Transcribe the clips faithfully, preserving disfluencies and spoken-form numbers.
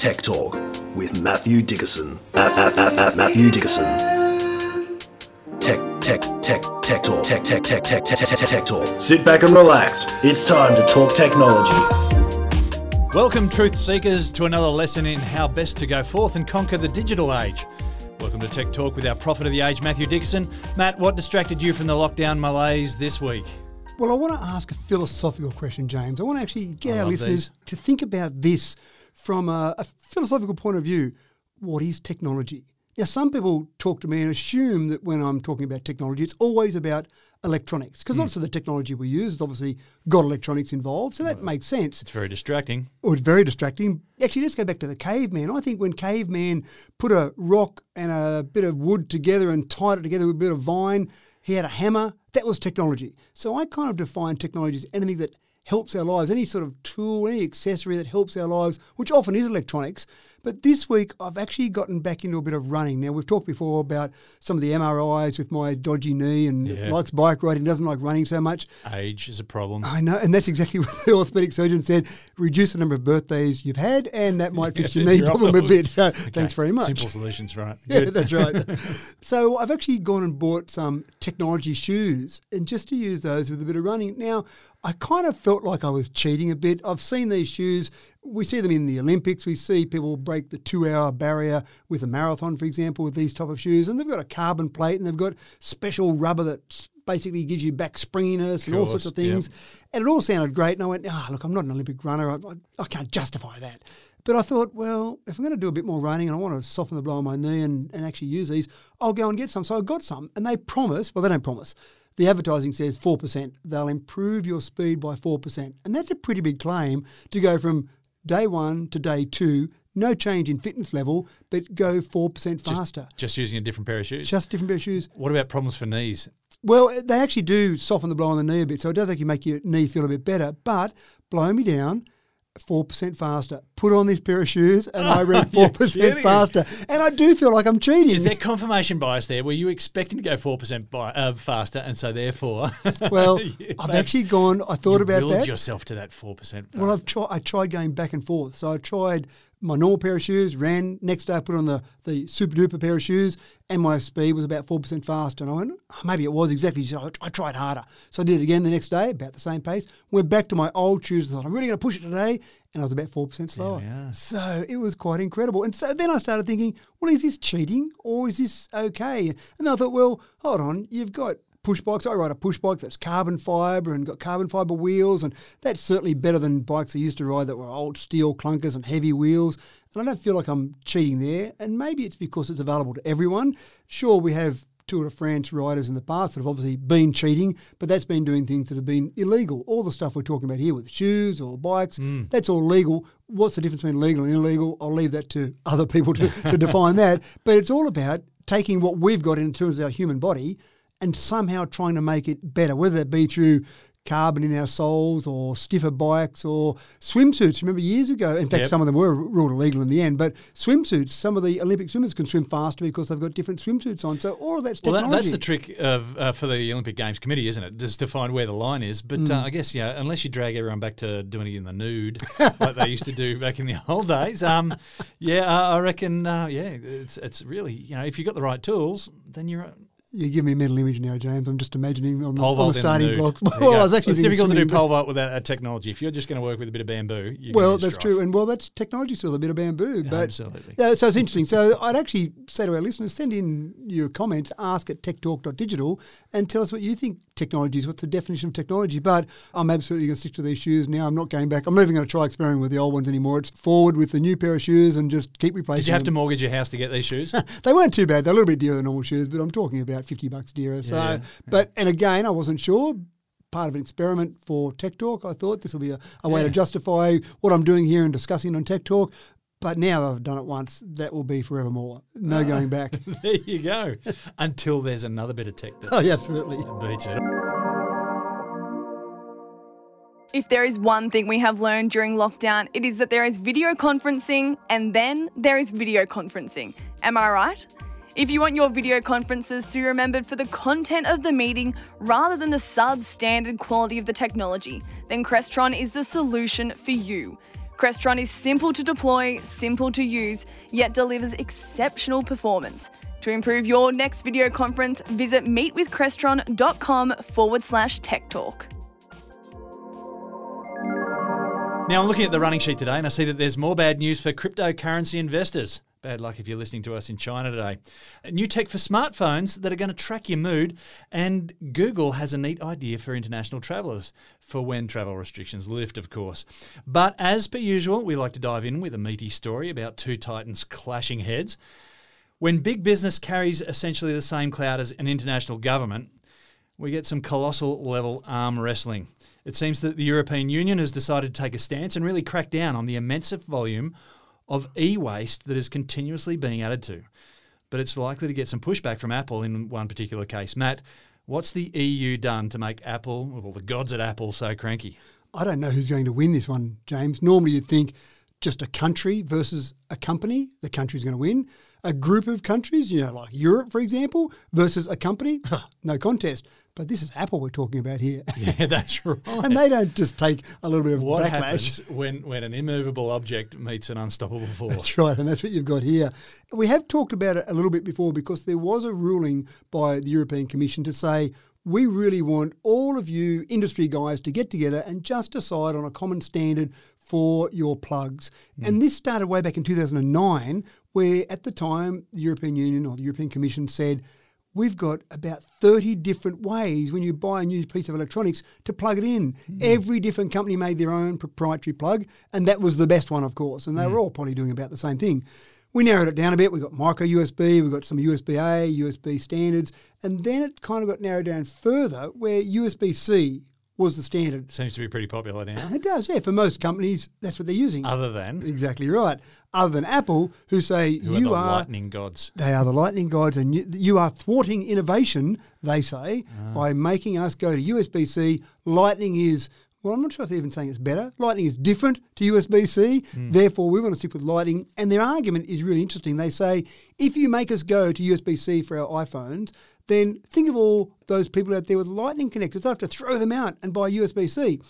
Tech Talk with Matthew Dickerson. Matthew Dickerson. Tech, tech, tech, tech talk. Tech, tech, tech, tech, tech, tech, tech talk. Sit back and relax. It's time to talk technology. Welcome, truth seekers, to another lesson in how best to go forth and conquer the digital age. Welcome to Tech Talk with our prophet of the age, Matthew Dickerson. Matt, what distracted you from the lockdown malaise this week? Well, I want to ask a philosophical question, James. I want to actually get I our listeners these. to think about this from a, a philosophical point of view. What is technology? Now, some people talk to me and assume that when I'm talking about technology, it's always about electronics, because mm. lots of the technology we use has obviously got electronics involved, so that well, makes sense. It's very distracting. Or it's very distracting. Actually, let's go back to the caveman. I think when caveman put a rock and a bit of wood together and tied it together with a bit of vine, he had a hammer. That was technology. So I kind of define technology as anything that helps our lives, any sort of tool, any accessory that helps our lives, which often is electronics. But this week, I've actually gotten back into a bit of running. Now, we've talked before about some of the M R Is with my dodgy knee and yeah. likes bike riding, doesn't like running so much. Age is a problem. I know, and that's exactly what the orthopaedic surgeon said. Reduce the number of birthdays you've had, and that might fix your knee problem a bit. So, okay. Thanks very much. Simple solutions, right? Good. Yeah, that's right. So I've actually gone and bought some technology shoes, and just to use those with a bit of running. Now, I kind of felt like I was cheating a bit. I've seen these shoes. We see them in the Olympics. We see people break the two-hour barrier with a marathon, for example, with these type of shoes. And they've got a carbon plate and they've got special rubber that basically gives you back springiness and all sorts of things. Yep. And it all sounded great. And I went, ah, oh, look, I'm not an Olympic runner. I, I, I can't justify that. But I thought, well, if I'm going to do a bit more running and I want to soften the blow on my knee and, and actually use these, I'll go and get some. So I got some. And they promise, well, they don't promise. The advertising says four percent. They'll improve your speed by four percent. And that's a pretty big claim to go from day one to day two, no change in fitness level, but go four percent faster. Just, just using a different pair of shoes? Just a different pair of shoes. What about problems for knees? Well, they actually do soften the blow on the knee a bit, so it does actually make your knee feel a bit better. But blow me down, four percent faster. Put on this pair of shoes and oh, I ran four percent faster. And I do feel like I'm cheating. Is there confirmation bias there? Were you expecting to go four percent by, uh, faster and so therefore... Well, yeah, I've actually gone, I thought about that. You willed yourself to that four percent faster. Well, I've tri- I tried going back and forth. So I tried my normal pair of shoes, ran. Next day I put on the, the super-duper pair of shoes and my speed was about four percent faster. And I went, oh, maybe it was exactly. So I tried harder. So I did it again the next day, about the same pace. Went back to my old shoes and thought, I'm really going to push it today. And I was about four percent slower. Yeah. So it was quite incredible. And so then I started thinking, well, is this cheating or is this okay? And then I thought, well, hold on, you've got push bikes. I ride a push bike that's carbon fibre and got carbon fibre wheels. And that's certainly better than bikes I used to ride that were old steel clunkers and heavy wheels. And I don't feel like I'm cheating there. And maybe it's because it's available to everyone. Sure, we have Tour de France riders in the past that have obviously been cheating, but that's been doing things that have been illegal. All the stuff we're talking about here with shoes or bikes, mm. that's all legal. What's the difference between legal and illegal? I'll leave that to other people to, to define that. But it's all about taking what we've got in terms of our human body and somehow trying to make it better, whether that be through carbon in our soles or stiffer bikes or swimsuits. Remember years ago, in fact, yep. some of them were ruled illegal in the end, but swimsuits, some of the Olympic swimmers can swim faster because they've got different swimsuits on. So all of that's technology. Well, that, that's the trick of uh, for the Olympic Games committee, isn't it? Just to find where the line is. But mm. uh, I guess, yeah, unless you drag everyone back to doing it in the nude like they used to do back in the old days, um, yeah, uh, I reckon, uh, yeah, it's, it's really, you know, if you've got the right tools, then you're... Uh, You give me a mental image now, James. I'm just imagining on the, on the starting blocks. Well, I was actually it's difficult to do pole vault without that technology. If you're just going to work with a bit of bamboo, you well, that's true. And well, that's technology still, a bit of bamboo. But, absolutely. Uh, so it's interesting. So I'd actually say to our listeners, send in your comments, ask at techtalk dot digital and tell us what you think technology is, what's the definition of technology. But I'm absolutely going to stick to these shoes now. I'm not going back. I'm not even going to try experimenting with the old ones anymore. It's forward with the new pair of shoes and just keep replacing them. Did you have them. to mortgage your house to get these shoes? They weren't too bad. They're a little bit dearer than normal shoes, but I'm talking about fifty bucks dearer. So, yeah, yeah. But, and again, I wasn't sure. Part of an experiment for Tech Talk. I thought this will be a, a way yeah. to justify what I'm doing here and discussing on Tech Talk. But now that I've done it once, that will be forevermore. No uh, going back. There you go. Until there's another bit of tech. Oh, yeah, absolutely. Beats it. If there is one thing we have learned during lockdown, it is that there is video conferencing and then there is video conferencing. Am I right? If you want your video conferences to be remembered for the content of the meeting rather than the substandard quality of the technology, then Crestron is the solution for you. Crestron is simple to deploy, simple to use, yet delivers exceptional performance. To improve your next video conference, visit meetwithcrestron.com forward slash tech talk. Now I'm looking at the running sheet today and I see that there's more bad news for cryptocurrency investors. Bad luck if you're listening to us in China today. New tech for smartphones that are going to track your mood, and Google has a neat idea for international travellers for when travel restrictions lift, of course. But as per usual, we like to dive in with a meaty story about two titans clashing heads. When big business carries essentially the same clout as an international government, we get some colossal level arm wrestling. It seems that the European Union has decided to take a stance and really crack down on the immense volume of e-waste that is continuously being added to. But it's likely to get some pushback from Apple in one particular case. Matt, what's the E U done to make Apple, well, the gods at Apple, so cranky? I don't know who's going to win this one, James. Normally you'd think just a country versus a company, the country's going to win. A group of countries, you know, like Europe, for example, versus a company, no contest. But this is Apple we're talking about here. Yeah, that's right. And they don't just take a little bit of what backlash. What happens when, when an immovable object meets an unstoppable force? That's right, and that's what you've got here. We have talked about it a little bit before because there was a ruling by the European Commission to say, we really want all of you industry guys to get together and just decide on a common standard for your plugs. Mm. And this started way back in two thousand nine, where at the time the European Union or the European Commission said, we've got about thirty different ways when you buy a new piece of electronics to plug it in. Mm. Every different company made their own proprietary plug, and that was the best one, of course, and they mm. were all probably doing about the same thing. We narrowed it down a bit. We've got micro U S B, we've got some U S B A, U S B standards, and then it kind of got narrowed down further where U S B C was the standard. Seems to be pretty popular now. It does, yeah. For most companies, that's what they're using. Other than? Exactly right. Other than Apple, who say who you are... Who are the lightning gods. They are the lightning gods, and you, you are thwarting innovation, they say, oh. by making us go to U S B C. Lightning is... Well, I'm not sure if they're even saying it's better. Lightning is different to U S B C. Mm. Therefore, we want to stick with Lightning. And their argument is really interesting. They say, if you make us go to U S B C for our iPhones, then think of all those people out there with Lightning connectors. They'll have to throw them out and buy U S B C.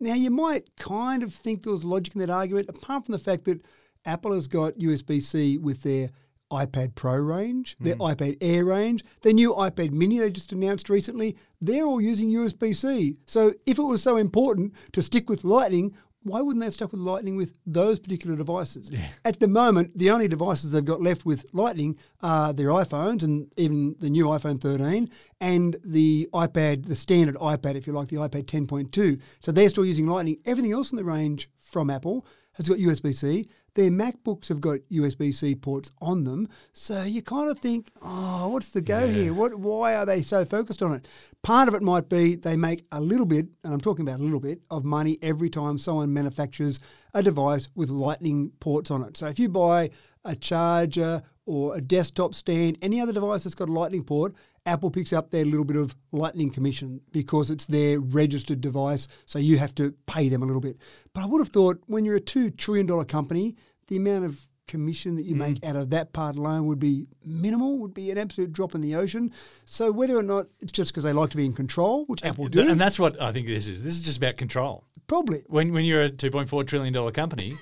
Now, you might kind of think there was logic in that argument, apart from the fact that Apple has got U S B C with their iPad Pro range, their mm. iPad Air range, their new iPad Mini they just announced recently, they're all using U S B C. So if it was so important to stick with Lightning, why wouldn't they have stuck with Lightning with those particular devices? Yeah. At the moment, the only devices they've got left with Lightning are their iPhones and even the new iPhone thirteen and the iPad, the standard iPad, if you like, the iPad ten point two. So they're still using Lightning. Everything else in the range from Apple has got U S B C. Their MacBooks have got U S B C ports on them. So you kind of think, oh, what's the go yeah. here? What? Why are they so focused on it? Part of it might be they make a little bit, and I'm talking about a little bit, of money every time someone manufactures a device with Lightning ports on it. So if you buy a charger or a desktop stand, any other device that's got a Lightning port, Apple picks up their little bit of Lightning commission because it's their registered device, so you have to pay them a little bit. But I would have thought when you're a two trillion dollars company, the amount of commission that you mm. make out of that part alone would be minimal, would be an absolute drop in the ocean. So whether or not it's just because they like to be in control, which and, Apple do. And that's what I think this is. This is just about control. Probably. When, when you're a two point four trillion dollars company...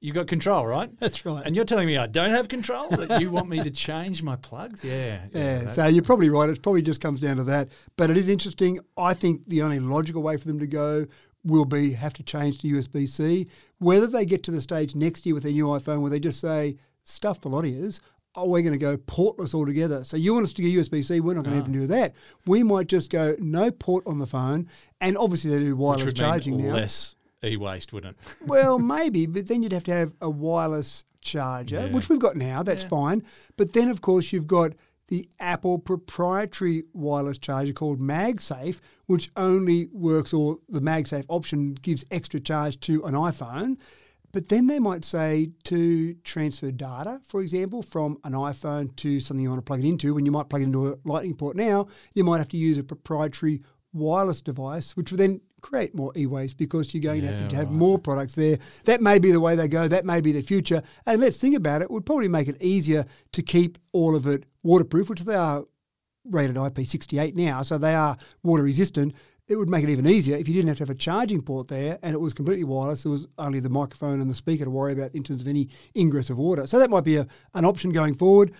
You've got control, right? That's right. And you're telling me I don't have control? That you want me to change my plugs? Yeah. Yeah, yeah so you're probably right. It probably just comes down to that. But it is interesting. I think the only logical way for them to go will be have to change to U S B C. Whether they get to the stage next year with their new iPhone where they just say, stuff the lot of yours, oh, we're going to go portless altogether. So you want us to get U S B C, we're not going no. to even do that. We might just go no port on the phone. And obviously they do wireless charging now. Less. E-waste, wouldn't it? Well, maybe, but then you'd have to have a wireless charger, yeah. which we've got now. That's yeah. fine. But then, of course, you've got the Apple proprietary wireless charger called MagSafe, which only works, or the MagSafe option gives extra charge to an iPhone. But then they might say to transfer data, for example, from an iPhone to something you want to plug it into. When you might plug it into a Lightning port now, you might have to use a proprietary wireless device, which would then create more e-waste because you're going yeah, to have to have right. more products there. That may be the way they go. That may be the future. And let's think about it. It would probably make it easier to keep all of it waterproof, which they are rated I P sixty-eight now, so they are water resistant. It would make it even easier if you didn't have to have a charging port there and it was completely wireless. There was only the microphone and the speaker to worry about in terms of any ingress of water. So that might be a, an option going forward.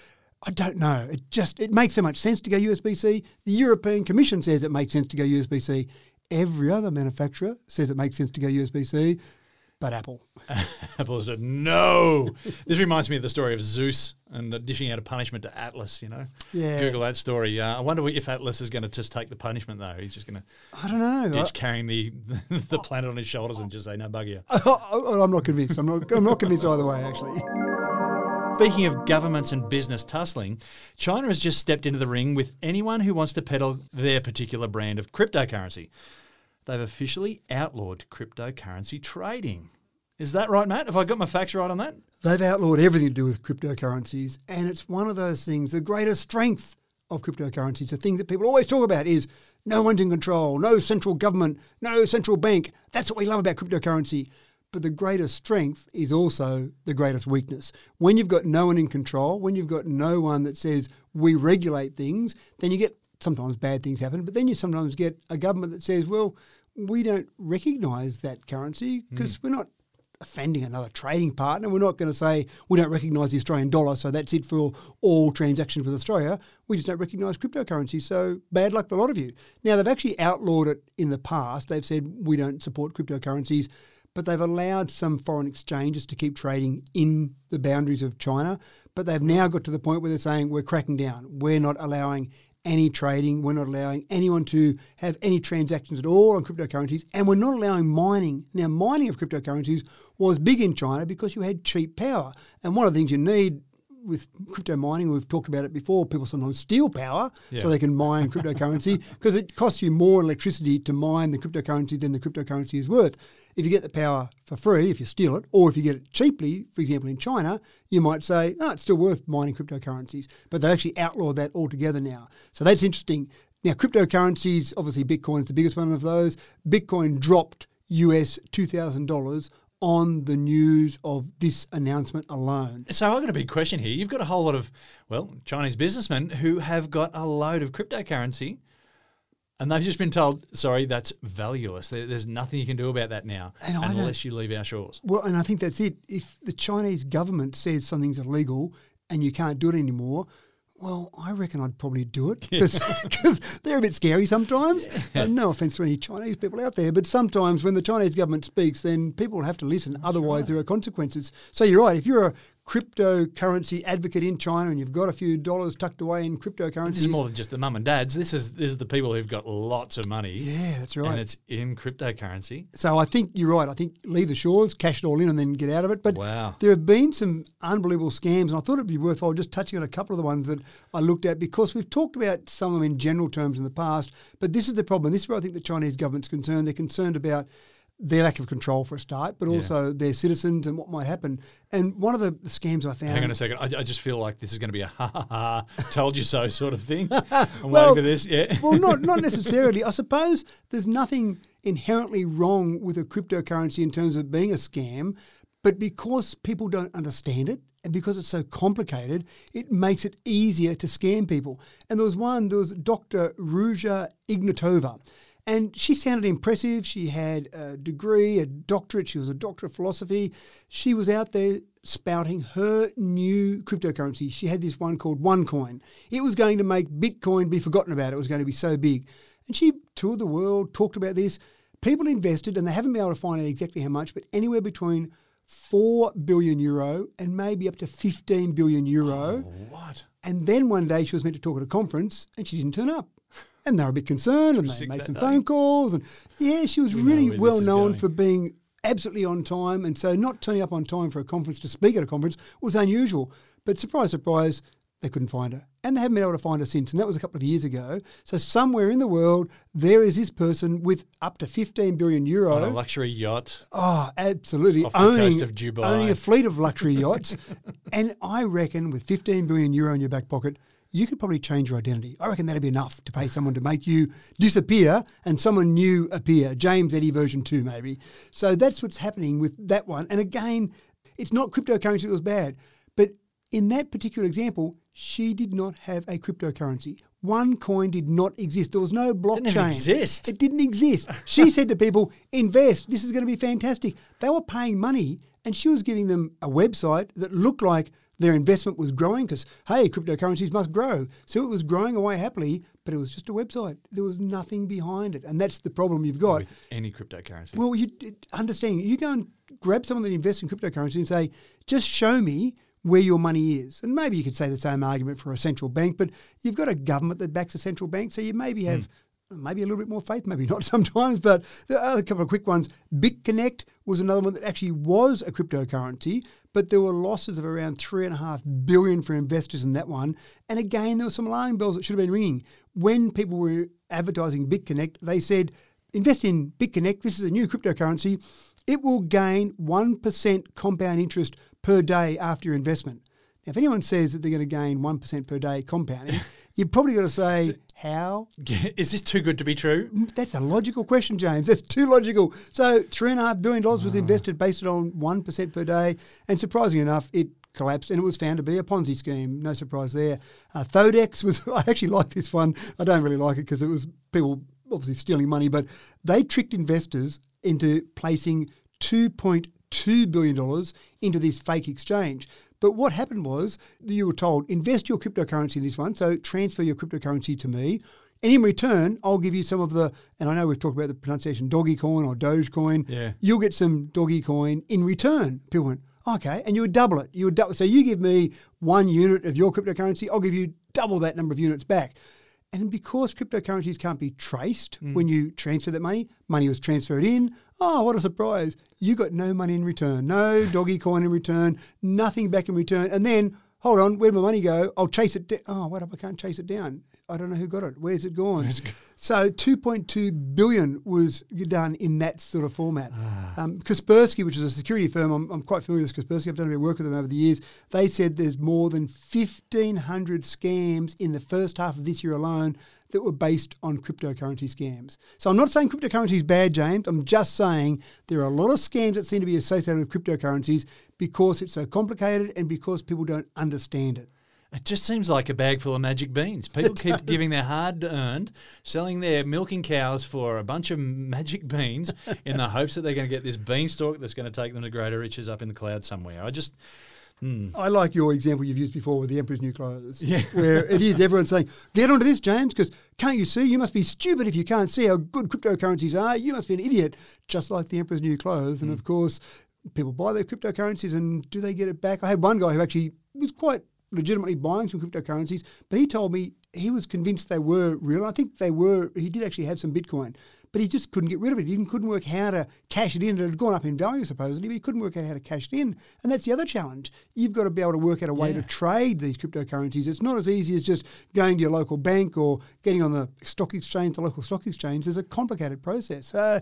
I don't know. It just it makes so much sense to go U S B C. The European Commission says it makes sense to go U S B C. Every other manufacturer says it makes sense to go U S B C, but Apple. Apple said, no. This reminds me of the story of Zeus and the dishing out a punishment to Atlas, you know. Yeah. Google that story. Uh, I wonder if Atlas is going to just take the punishment, though. He's just going to I don't know. ditch I, carrying the the planet on his shoulders I, and just say, no, bugger you. I'm not convinced. I'm not, I'm not convinced either way, actually. Speaking of governments and business tussling, China has just stepped into the ring with anyone who wants to peddle their particular brand of cryptocurrency. They've officially outlawed cryptocurrency trading. Is that right, Matt? Have I got my facts right on that? They've outlawed everything to do with cryptocurrencies, and it's one of those things, the greater strength of cryptocurrencies, the thing that people always talk about is no one's in control, no central government, no central bank. That's what we love about cryptocurrency. But the greatest strength is also the greatest weakness. When you've got no one in control, when you've got no one that says we regulate things, then you get sometimes bad things happen, but then you sometimes get a government that says, well, we don't recognise that currency because mm. we're not offending another trading partner. We're not going to say we don't recognise the Australian dollar, so that's it for all transactions with Australia. We just don't recognise cryptocurrency, so bad luck for a lot of you. Now, they've actually outlawed it in the past. They've said we don't support cryptocurrencies, but they've allowed some foreign exchanges to keep trading in the boundaries of China. But they've now got to the point where they're saying, we're cracking down. We're not allowing any trading. We're not allowing anyone to have any transactions at all on cryptocurrencies. And we're not allowing mining. Now, mining of cryptocurrencies was big in China because you had cheap power. And one of the things you need with crypto mining, we've talked about it before, people sometimes steal power yeah. so they can mine cryptocurrency because it costs you more electricity to mine the cryptocurrency than the cryptocurrency is worth. If you get the power for free, if you steal it, or if you get it cheaply, for example, in China, you might say, oh, it's still worth mining cryptocurrencies. But they've actually outlawed that altogether now. So that's interesting. Now, cryptocurrencies, obviously Bitcoin is the biggest one of those. Bitcoin dropped U S two thousand dollars on the news of this announcement alone. So I've got a big question here. You've got a whole lot of, well, Chinese businessmen who have got a load of cryptocurrency and they've just been told, sorry, that's valueless. There's nothing you can do about that now and unless you leave our shores. Well, and I think that's it. If the Chinese government says something's illegal and you can't do it anymore, well, I reckon I'd probably do it because they're a bit scary sometimes. Yeah. Uh, no offence to any Chinese people out there, but sometimes when the Chinese government speaks, then people have to listen. That's Otherwise, right. there are consequences. So you're right. If you're a cryptocurrency advocate in China and you've got a few dollars tucked away in cryptocurrencies. This is more than just the mum and dads. This is, this is the people who've got lots of money. Yeah, that's right. And it's in cryptocurrency. So I think you're right. I think leave the shores, cash it all in and then get out of it. But wow. there have been some unbelievable scams and I thought it'd be worthwhile just touching on a couple of the ones that I looked at because we've talked about some of them in general terms in the past, but this is the problem. This is where I think the Chinese government's concerned. They're concerned about their lack of control for a start, but also yeah. their citizens and what might happen. And one of the scams I found... Hang on a second. I, I just feel like this is going to be a ha-ha-ha, told you so sort of thing. I'm well, waiting for this. Yeah. well, not not necessarily. I suppose there's nothing inherently wrong with a cryptocurrency in terms of being a scam, but because people don't understand it, and because it's so complicated, it makes it easier to scam people. And there was one, there was Doctor Ruja Ignatova. And she sounded impressive. She had a degree, a doctorate. She was a doctor of philosophy. She was out there spouting her new cryptocurrency. She had this one called OneCoin. It was going to make Bitcoin be forgotten about. It was going to be so big. And she toured the world, talked about this. People invested, and they haven't been able to find out exactly how much, but anywhere between four billion euro and maybe up to fifteen billion euro. Oh, what? And then one day she was meant to talk at a conference and she didn't turn up. And they were a bit concerned and they made some phone calls. And yeah, she was really well known for being absolutely on time. And so not turning up on time for a conference to speak at a conference was unusual. But surprise, surprise, they couldn't find her. And they haven't been able to find her since. And that was a couple of years ago. So somewhere in the world, there is this person with up to fifteen billion euro. On a luxury yacht. Oh, absolutely. Off the owning, coast of Dubai. Owning a fleet of luxury yachts. And I reckon with fifteen billion euro in your back pocket, you could probably change your identity. I reckon that'd be enough to pay someone to make you disappear and someone new appear. James Eddy version two, maybe. So that's what's happening with that one. And again, it's not cryptocurrency that was bad. But in that particular example, she did not have a cryptocurrency. OneCoin did not exist. There was no blockchain. It didn't exist. It didn't exist. She said to people, invest. This is going to be fantastic. They were paying money, and she was giving them a website that looked like their investment was growing because, hey, cryptocurrencies must grow. So it was growing away happily, but it was just a website. There was nothing behind it. And that's the problem you've got. With any cryptocurrency. Well, you understand, you go and grab someone that invests in cryptocurrency and say, just show me where your money is. And maybe you could say the same argument for a central bank, but you've got a government that backs a central bank, so you maybe have mm. maybe a little bit more faith, maybe not sometimes, but there are a couple of quick ones. BitConnect was another one that actually was a cryptocurrency, but there were losses of around three and a half billion for investors in that one. And again, there were some alarm bells that should have been ringing. When people were advertising BitConnect, they said, invest in BitConnect, this is a new cryptocurrency. It will gain one percent compound interest per day after your investment. Now, if anyone says that they're going to gain one percent per day compounding, you've probably got to say, so, how? Is this too good to be true? That's a logical question, James. That's too logical. So three point five billion dollars was invested based on one percent per day. And surprisingly enough, it collapsed, and it was found to be a Ponzi scheme. No surprise there. Uh, Thodex was, I actually like this one. I don't really like it because it was people obviously stealing money, but they tricked investors into placing two point two billion dollars into this fake exchange. But what happened was you were told, invest your cryptocurrency in this one, so transfer your cryptocurrency to me, and in return, I'll give you some of the, and I know we've talked about the pronunciation, Dogecoin or Dogecoin. Yeah. You'll get some Dogecoin in return. People went, okay, and you would double it. You would double, so you give me one unit of your cryptocurrency, I'll give you double that number of units back. And because cryptocurrencies can't be traced mm. when you transfer that money, money was transferred in. Oh, what a surprise. You got no money in return, no doggy coin in return, nothing back in return. And then, hold on, where'd my money go? I'll chase it down. Oh, wait up, I can't chase it down. I don't know who got it. Where's it gone? So two point two billion dollars was done in that sort of format. Ah. Um, Kaspersky, which is a security firm, I'm, I'm quite familiar with Kaspersky. I've done a bit of work with them over the years. They said there's more than fifteen hundred scams in the first half of this year alone that were based on cryptocurrency scams. So I'm not saying cryptocurrency is bad, James. I'm just saying there are a lot of scams that seem to be associated with cryptocurrencies because it's so complicated and because people don't understand it. It just seems like a bag full of magic beans. People keep giving their hard-earned, selling their milking cows for a bunch of magic beans in the hopes that they're going to get this beanstalk that's going to take them to greater riches up in the cloud somewhere. I just... Hmm. I like your example you've used before with the Emperor's New Clothes, yeah. where it is everyone saying, get onto this, James, because can't you see? You must be stupid if you can't see how good cryptocurrencies are. You must be an idiot, just like the Emperor's New Clothes. And, mm. of course, people buy their cryptocurrencies and do they get it back? I had one guy who actually was quite... legitimately buying some cryptocurrencies, but he told me he was convinced they were real. I think they were, he did actually have some Bitcoin, but he just couldn't get rid of it. He didn't, couldn't work how to cash it in. It had gone up in value, supposedly, but he couldn't work out how to cash it in. And that's the other challenge. You've got to be able to work out a way yeah. to trade these cryptocurrencies. It's not as easy as just going to your local bank or getting on the stock exchange, the local stock exchange. There's a complicated process. Uh,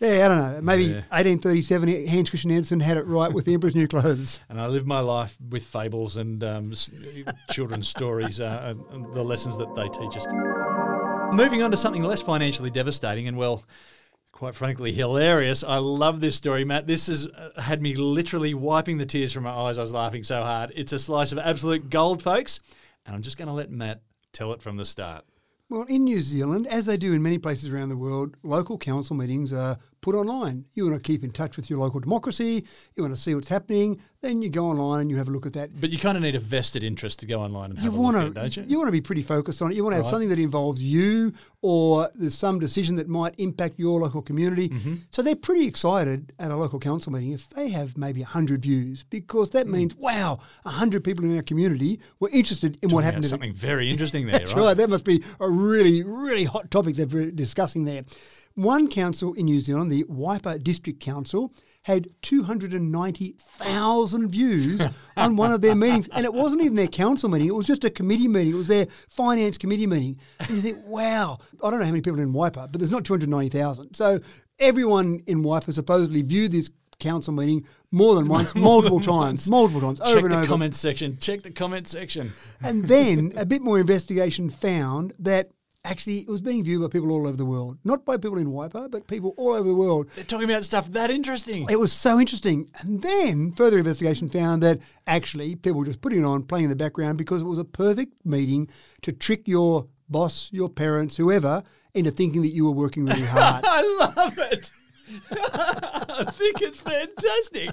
yeah, I don't know. Maybe yeah. eighteen thirty-seven, Hans Christian Andersen had it right with the Emperor's New Clothes. And I live my life with fables and um, children's stories, uh, and the lessons that they teach us. Moving on to something less financially devastating and, well, quite frankly, hilarious. I love this story, Matt. This has uh, had me literally wiping the tears from my eyes. I was laughing so hard. It's a slice of absolute gold, folks. And I'm just going to let Matt tell it from the start. Well, in New Zealand, as they do in many places around the world, local council meetings are put online. You want to keep in touch with your local democracy. You want to see what's happening. Then you go online and you have a look at that. But you kind of need a vested interest to go online and you have want a look to, at it, don't you? You want to be pretty focused on it. You want to have right. something that involves you or there's some decision that might impact your local community. Mm-hmm. So they're pretty excited at a local council meeting if they have maybe one hundred views because that mm. means, wow, one hundred people in our community were interested in Talking what happened. About something very interesting there, That's right? right. That must be a really, really hot topic they're discussing there. One council in New Zealand, the Waipa District Council, had two hundred ninety thousand views on one of their meetings. And it wasn't even their council meeting. It was just a committee meeting. It was their finance committee meeting. And you think, wow, I don't know how many people are in Waipa, but there's not two hundred ninety thousand. So everyone in Waipa supposedly viewed this council meeting more than once, multiple times, multiple times, over and over. Check the comment section. Check the comment section. And then a bit more investigation found that actually, it was being viewed by people all over the world. Not by people in Waipa, but people all over the world. They're talking about stuff that interesting. It was so interesting. And then further investigation found that actually people were just putting it on, playing in the background because it was a perfect meeting to trick your boss, your parents, whoever, into thinking that you were working really hard. I love it. I think it's fantastic.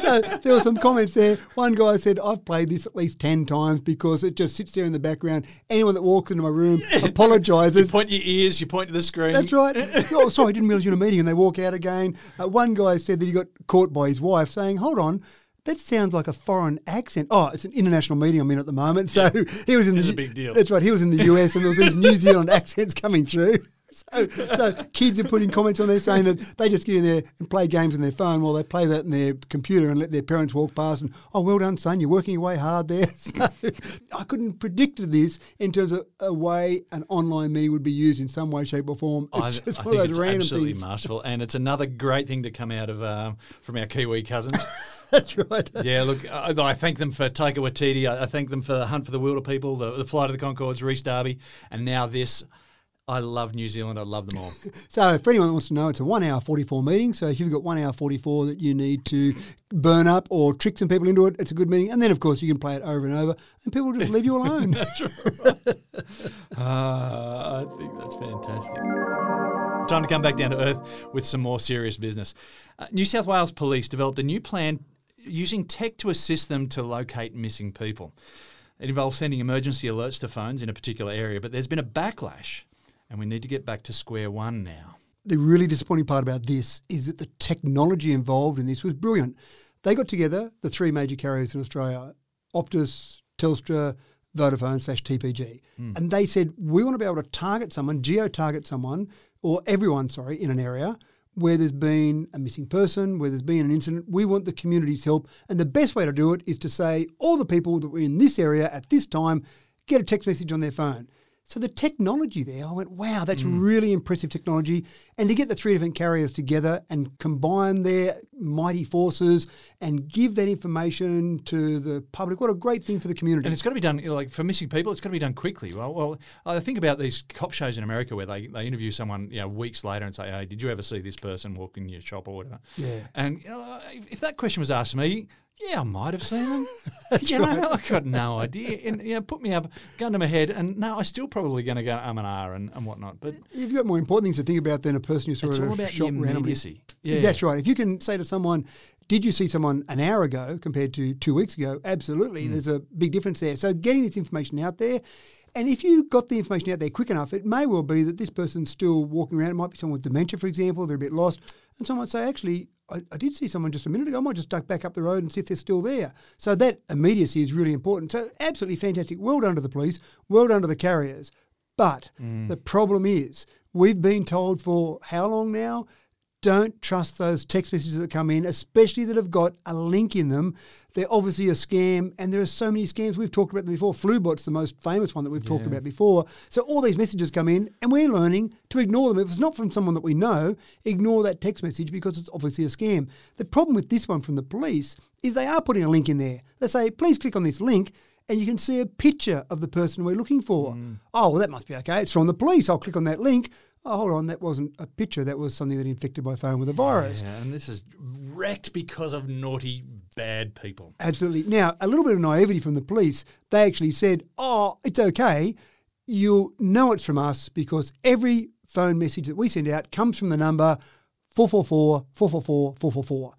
So there were some comments there. One guy said, I've played this at least ten times because it just sits there in the background. Anyone that walks into my room apologises. You point your ears, you point to the screen. That's right. Oh, sorry, I didn't realise you were in a meeting, and they walk out again. Uh, one guy said that he got caught by his wife saying, hold on, that sounds like a foreign accent. Oh, it's an international meeting I'm in at the moment. So yeah, he was in this the, is a big deal. That's right. He was in the U S and there was these New Zealand accents coming through. So, so kids are putting comments on there saying that they just get in there and play games on their phone while they play that in their computer and let their parents walk past and, oh, well done, son, you're working your way hard there. So I couldn't have predicted this in terms of a way an online meeting would be used in some way, shape or form. It's I, just I one of those random things. I think it's absolutely masterful, and it's another great thing to come out of uh, from our Kiwi cousins. That's right. Yeah, look, I, I thank them for Taika Waititi. I, I thank them for the Hunt for the Wilder People, the, the Flight of the Conchords, Rhys Derby, and now this. I love New Zealand. I love them all. So for anyone that wants to know, it's a one hour forty-four meeting. So if you've got one hour forty-four that you need to burn up or trick some people into it, it's a good meeting. And then, of course, you can play it over and over and people will just leave you alone. That's right. uh, I think that's fantastic. Time to come back down to earth with some more serious business. Uh, New South Wales Police developed a new plan using tech to assist them to locate missing people. It involves sending emergency alerts to phones in a particular area, but there's been a backlash. And we need to get back to square one now. The really disappointing part about this is that the technology involved in this was brilliant. They got together, the three major carriers in Australia, Optus, Telstra, Vodafone slash T P G. Mm. And they said, we want to be able to target someone, geo-target someone, or everyone, sorry, in an area where there's been a missing person, where there's been an incident. We want the community's help. And the best way to do it is to say, all the people that were in this area at this time, get a text message on their phone. So the technology there, I went, wow, that's mm. really impressive technology. And to get the three different carriers together and combine their mighty forces and give that information to the public, what a great thing for the community. And it's got to be done, you know, like for missing people, it's got to be done quickly. Well, well, I think about these cop shows in America where they, they interview someone, you know, weeks later and say, hey, did you ever see this person walk in your shop or whatever? Yeah. And you know, if that question was asked to me, yeah, I might have seen them. you right. know, I've got no idea. And you know, put me up, gun to my head, and no, I'm still probably going to go um and ah and, and whatnot. But you've got more important things to think about than a person who saw it's all about shop randomly. Yeah. That's right. If you can say to someone, did you see someone an hour ago compared to two weeks ago? Absolutely. Mm. There's a big difference there. So getting this information out there. And if you got the information out there quick enough, it may well be that this person's still walking around. It might be someone with dementia, for example. They're a bit lost. And someone might say, actually, I, I did see someone just a minute ago. I might just duck back up the road and see if they're still there. So that immediacy is really important. So absolutely fantastic. Well done to the police. Well done to the carriers. But mm. the problem is we've been told for how long now? Don't trust those text messages that come in, especially that have got a link in them. They're obviously a scam, and there are so many scams. We've talked about them before. FluBot's the most famous one that we've yeah. talked about before. So all these messages come in, and we're learning to ignore them. If it's not from someone that we know, ignore that text message because it's obviously a scam. The problem with this one from the police is they are putting a link in there. They say, please click on this link, and you can see a picture of the person we're looking for. Mm. Oh, well, that must be okay. It's from the police. I'll click on that link. Oh, hold on, that wasn't a picture. That was something that infected my phone with a virus. Yeah, and this is wrecked because of naughty, bad people. Absolutely. Now, a little bit of naivety from the police. They actually said, oh, it's okay. You'll know it's from us because every phone message that we send out comes from the number four four four, four four four, four four four.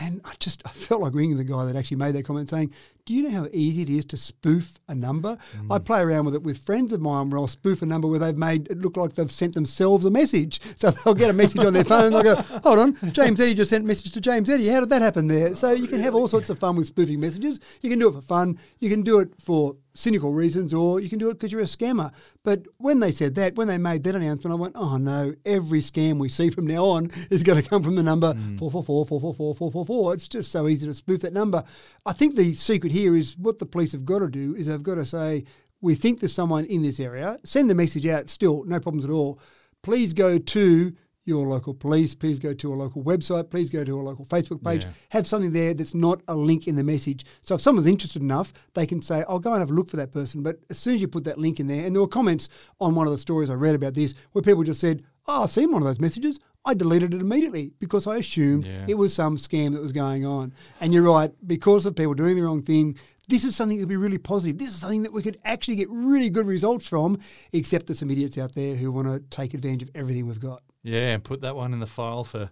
And I just I felt like ringing the guy that actually made that comment saying, do you know how easy it is to spoof a number? Mm. I play around with it with friends of mine where I'll spoof a number where they've made it look like they've sent themselves a message. So they'll get a message on their phone and they'll go, hold on, James Eddy just sent a message to James Eddy. How did that happen there? So you can have all sorts of fun with spoofing messages. You can do it for fun. You can do it for cynical reasons, or you can do it because you're a scammer. But when they said that, when they made that announcement, I went, oh no, every scam we see from now on is going to come from the number mm. four four four, four four four, four four four. It's just so easy to spoof that number. I think the secret here is what the police have got to do is they've got to say, we think there's someone in this area, send the message out still, no problems at all. Please go to your local police, please go to a local website, please go to a local Facebook page, yeah. have something there that's not a link in the message. So if someone's interested enough, they can say, I'll go and have a look for that person. But as soon as you put that link in there, and there were comments on one of the stories I read about this where people just said, oh, I've seen one of those messages. I deleted it immediately because I assumed yeah. it was some scam that was going on. And you're right, because of people doing the wrong thing, this is something that would be really positive. This is something that we could actually get really good results from, except there's some idiots out there who want to take advantage of everything we've got. Yeah, and put that one in the file for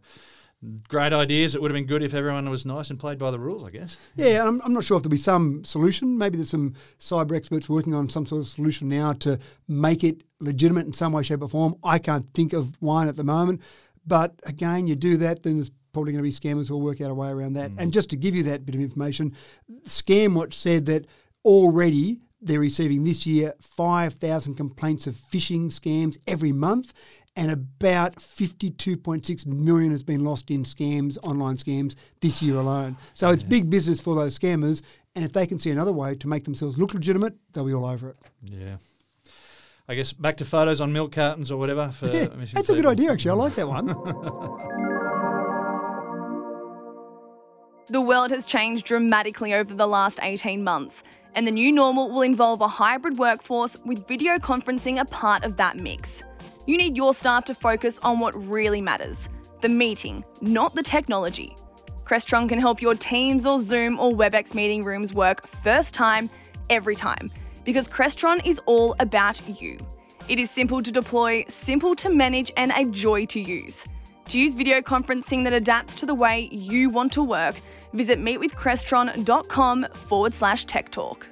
great ideas. It would have been good if everyone was nice and played by the rules, I guess. Yeah, I'm, I'm not sure if there'll be some solution. Maybe there's some cyber experts working on some sort of solution now to make it legitimate in some way, shape or form. I can't think of one at the moment. But again, you do that, then there's probably going to be scammers who will work out a way around that. Mm. And just to give you that bit of information, ScamWatch said that already they're receiving this year five thousand complaints of phishing scams every month, and about fifty-two point six million has been lost in scams, online scams, this year alone. So it's yeah. big business for those scammers, and if they can see another way to make themselves look legitimate, they'll be all over it. Yeah. I guess back to photos on milk cartons or whatever. For yeah, that's people. A good idea, actually. I like that one. The world has changed dramatically over the last eighteen months, and the new normal will involve a hybrid workforce with video conferencing a part of that mix. You need your staff to focus on what really matters, the meeting, not the technology. Crestron can help your Teams or Zoom or WebEx meeting rooms work first time, every time. Because Crestron is all about you. It is simple to deploy, simple to manage, and a joy to use. To use video conferencing that adapts to the way you want to work, visit meetwithcrestron.com forward slash tech talk.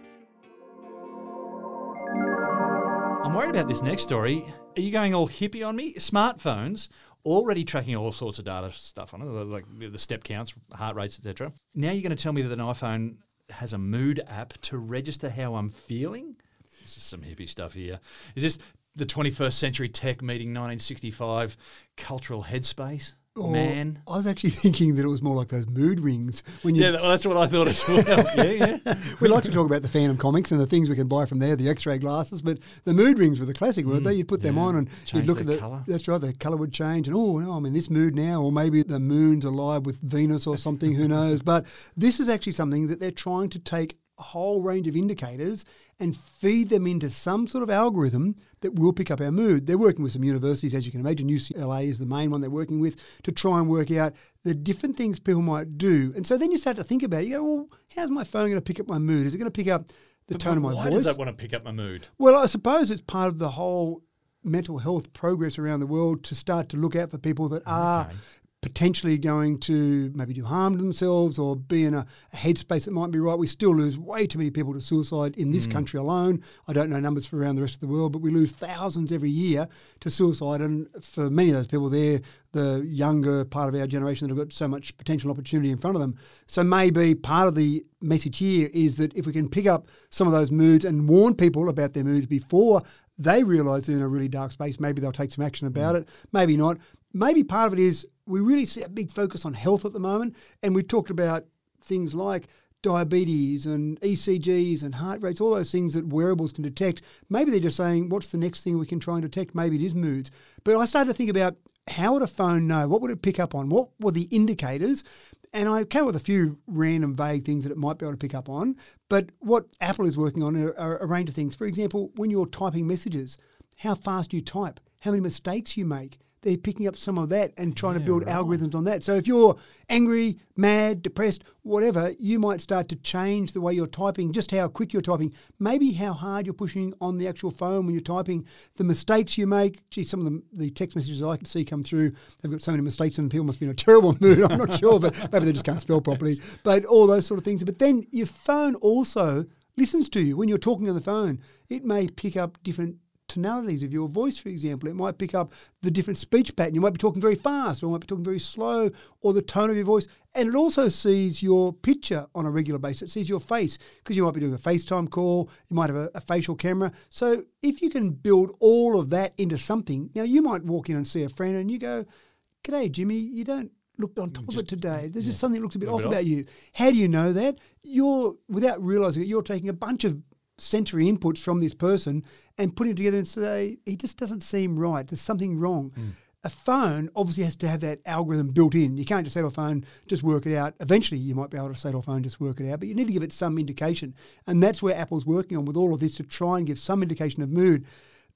I'm worried about this next story. Are you going all hippie on me? Smartphones already tracking all sorts of data stuff on it, like the step counts, heart rates, et cetera. Now you're going to tell me that an iPhone has a mood app to register how I'm feeling? This is some hippie stuff here. Is this the twenty-first century tech meeting nineteen sixty-five cultural headspace? Oh, man. I was actually thinking that it was more like those mood rings. When you yeah, well, that's what I thought as well. yeah, yeah. We like to talk about the Phantom comics and the things we can buy from there, the X-ray glasses, but the mood rings were the classic, weren't mm, they? You'd put yeah. them on and change you'd look at the colour. That's right, the colour would change, and oh, no, I'm in this mood now, or maybe the moon's alive with Venus or something, who knows. But this is actually something that they're trying to take a whole range of indicators and feed them into some sort of algorithm that will pick up our mood. They're working with some universities, as you can imagine. U C L A is the main one they're working with to try and work out the different things people might do. And so then you start to think about it. You go, well, how's my phone going to pick up my mood? Is it going to pick up the but tone of my voice? Why does that want to pick up my mood? Well, I suppose it's part of the whole mental health progress around the world to start to look out for people that okay. are potentially going to maybe do harm to themselves or be in a, a headspace that might be right. We still lose way too many people to suicide in this mm. country alone. I don't know numbers for around the rest of the world, but we lose thousands every year to suicide. And for many of those people, they're the younger part of our generation that have got so much potential opportunity in front of them. So maybe part of the message here is that if we can pick up some of those moods and warn people about their moods before they realise they're in a really dark space, maybe they'll take some action about mm. it, maybe not. Maybe part of it is we really see a big focus on health at the moment, and we talked about things like diabetes and E C Gs and heart rates, all those things that wearables can detect. Maybe they're just saying, what's the next thing we can try and detect? Maybe it is moods. But I started to think about, how would a phone know? What would it pick up on? What were the indicators? And I came up with a few random vague things that it might be able to pick up on. But what Apple is working on are, are a range of things. For example, when you're typing messages, how fast you type, how many mistakes you make. They're picking up some of that and trying yeah, to build right. algorithms on that. So if you're angry, mad, depressed, whatever, you might start to change the way you're typing, just how quick you're typing, maybe how hard you're pushing on the actual phone when you're typing, the mistakes you make. Gee, some of the, the text messages I can see come through, they've got so many mistakes and people must be in a terrible mood. I'm not sure, but maybe they just can't spell properly. But all those sort of things. But then your phone also listens to you when you're talking on the phone. It may pick up different tonalities of your voice, for example. It might pick up the different speech pattern. You might be talking very fast, or you might be talking very slow, or the tone of your voice. And it also sees your picture on a regular basis. It sees your face, because you might be doing a FaceTime call. You might have a, a facial camera. So if you can build all of that into something, now you might walk in and see a friend and you go, "G'day, Jimmy, you don't look on top just, of it today. There's yeah, just something that looks a bit, a bit off, off about you." How do you know that? You're, without realising it, you're taking a bunch of sensory inputs from this person and putting it together and say, he just doesn't seem right. There's something wrong. Mm. A phone obviously has to have that algorithm built in. You can't just say to a phone, just work it out. Eventually you might be able to say to a phone, just work it out, but you need to give it some indication. And that's where Apple's working on with all of this to try and give some indication of mood.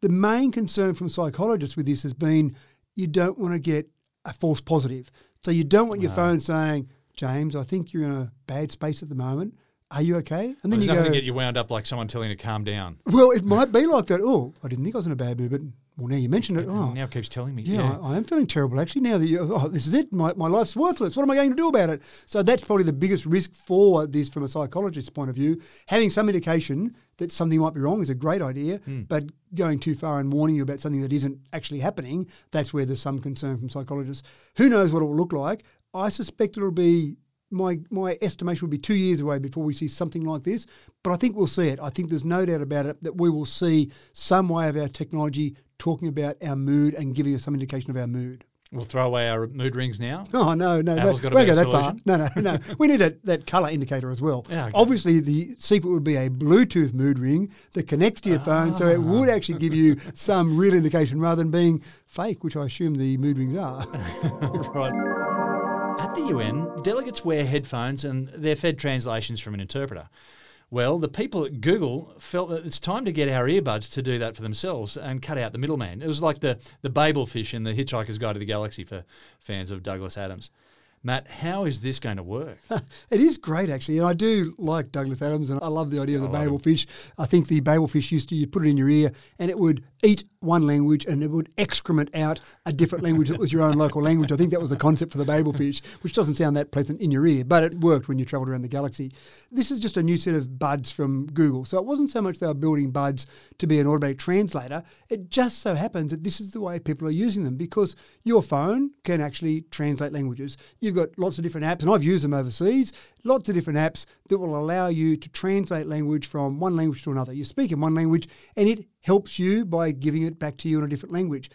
The main concern from psychologists with this has been, you don't want to get a false positive. So you don't want wow. your phone saying, James, I think you're in a bad space at the moment. Are you okay? And then There's you nothing go, to get you wound up like someone telling you to calm down. Well, it might be like that. Oh, I didn't think I was in a bad mood, but well, now you mentioned it. Oh, now it keeps telling me. Yeah, yeah. I, I am feeling terrible actually. Now that you, oh, this is it. My my life's worthless. What am I going to do about it? So that's probably the biggest risk for this from a psychologist's point of view. Having some indication that something might be wrong is a great idea, mm. but going too far and warning you about something that isn't actually happening, that's where there's some concern from psychologists. Who knows what it will look like? I suspect it'll be. My my estimation would be two years away before we see something like this, but I think we'll see it. I think there's no doubt about it that we will see some way of our technology talking about our mood and giving us some indication of our mood. We'll throw away our mood rings now. Oh, no, no, no. We won't go that far. No, no, no. We need that, that colour indicator as well. Yeah, okay. Obviously, the secret would be a Bluetooth mood ring that connects to your ah. phone, so it would actually give you some real indication rather than being fake, which I assume the mood rings are. Right. At the U N, delegates wear headphones and they're fed translations from an interpreter. Well, the people at Google felt that it's time to get our earbuds to do that for themselves and cut out the middleman. It was like the, the Babelfish in the Hitchhiker's Guide to the Galaxy for fans of Douglas Adams. Matt, how is this going to work? It is great, actually. And I do like Douglas Adams, and I love the idea of the Babelfish. I think the Babelfish used to, you'd put it in your ear, and it would eat one language, and it would excrement out a different language that was your own local language. I think that was the concept for the Babelfish, which doesn't sound that pleasant in your ear, but it worked when you travelled around the galaxy. This is just a new set of buds from Google. So it wasn't so much they were building buds to be an automatic translator. It just so happens that this is the way people are using them, because your phone can actually translate languages. You've You've got lots of different apps, and I've used them overseas, lots of different apps that will allow you to translate language from one language to another. You speak in one language, and it helps you by giving it back to you in a different language.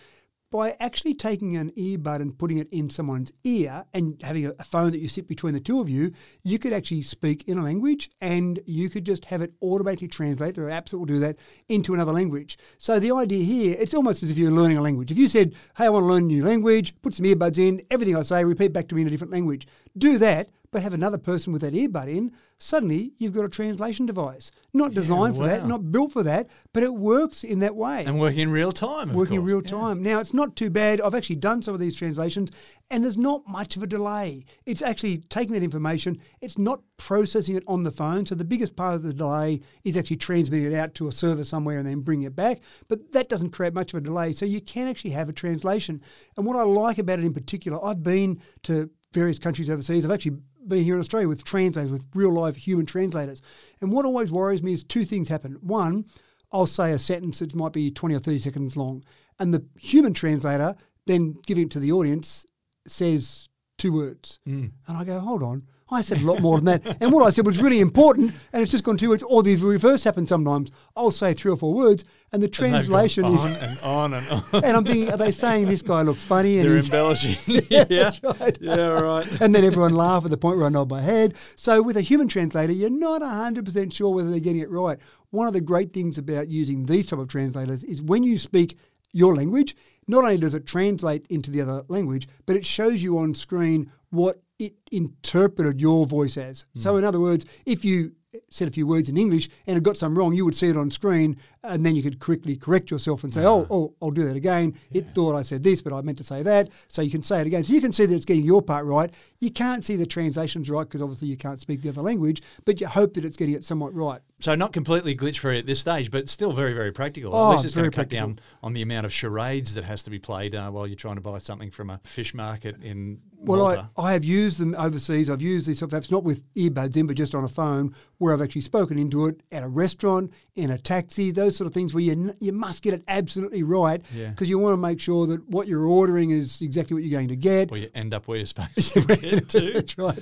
By actually taking an earbud and putting it in someone's ear and having a phone that you sit between the two of you, you could actually speak in a language and you could just have it automatically translate. There are apps that will do that into another language. So the idea here, it's almost as if you're learning a language. If you said, hey, I want to learn a new language, put some earbuds in, everything I say, repeat back to me in a different language. Do that, but have another person with that earbud in, suddenly you've got a translation device. Not designed yeah, wow. for that, not built for that, but it works in that way. And working in real time, of Working course. in real time. Yeah. Now, it's not too bad. I've actually done some of these translations, and there's not much of a delay. It's actually taking that information. It's not processing it on the phone. So the biggest part of the delay is actually transmitting it out to a server somewhere and then bringing it back. But that doesn't create much of a delay. So you can actually have a translation. And what I like about it in particular, I've been to various countries overseas. I've actually been here in Australia with translators, with real live human translators. And what always worries me is two things happen. One, I'll say a sentence that might be twenty or thirty seconds long, and the human translator then giving it to the audience says two words. Mm. And I go, hold on, I said a lot more than that. And what I said was really important, and it's just gone two words. Or the reverse happens sometimes. I'll say three or four words, and the translation and on is on and on and on. And I'm thinking, are they saying this guy looks funny? And they're embellishing. yeah, yeah, right. yeah, right. And then everyone laugh at the point where I nod my head. So with a human translator, you're not one hundred percent sure whether they're getting it right. One of the great things about using these type of translators is when you speak your language, not only does it translate into the other language, but it shows you on screen what it interpreted your voice as. Mm. So in other words, if you said a few words in English and it got some wrong, you would see it on screen, and then you could quickly correct yourself and say, yeah. oh, oh, I'll do that again. Yeah. It thought I said this, but I meant to say that. So you can say it again. So you can see that it's getting your part right. You can't see the translations right because obviously you can't speak the other language, but you hope that it's getting it somewhat right. So not completely glitch-free at this stage, but still very, very practical. Oh, at least it's going to cut down on the amount of charades that has to be played uh, while you're trying to buy something from a fish market in Well, Malta. I, I have used them overseas. I've used these sort of apps, not with earbuds in, but just on a phone, where I've actually spoken into it at a restaurant, in a taxi, those sort of things where you you must get it absolutely right because yeah. you want to make sure that what you're ordering is exactly what you're going to get. Or you end up where you're supposed to get to. That's right.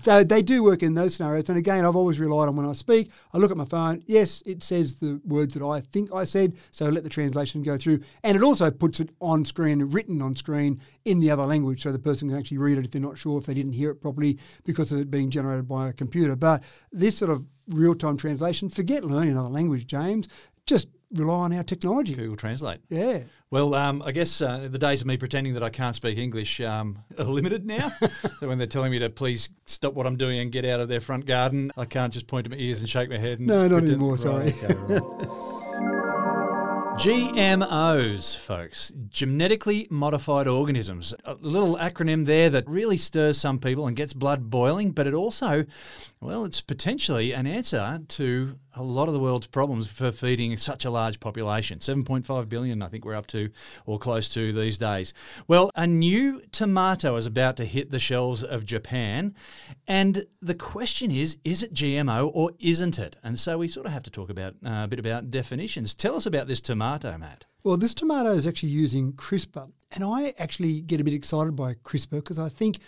So they do work in those scenarios. And again, I've always relied on when I speak, I look at my phone. Yes, it says the words that I think I said, so let the translation go through. And it also puts it on screen, written on screen, in the other language, so the person can actually read it if they're not sure, if they didn't hear it properly because of it being generated by a computer. But this sort of real-time translation, forget learning another language, James. Just rely on our technology. Google Translate. Yeah. Well, um, I guess uh, the days of me pretending that I can't speak English um, are limited now. So when they're telling me to please stop what I'm doing and get out of their front garden, I can't just point to my ears and shake my head. And no, not anymore, right, sorry. Okay, right. G M Os, folks, genetically modified organisms. A little acronym there that really stirs some people and gets blood boiling, but it also, well, it's potentially an answer to a lot of the world's problems for feeding such a large population. seven point five billion, I think we're up to, or close to these days. Well, a new tomato is about to hit the shelves of Japan, and the question is, is it G M O or isn't it? And so we sort of have to talk about uh, a bit about definitions. Tell us about this tomato, Matt. Well, this tomato is actually using CRISPR, and I actually get a bit excited by CRISPR because I think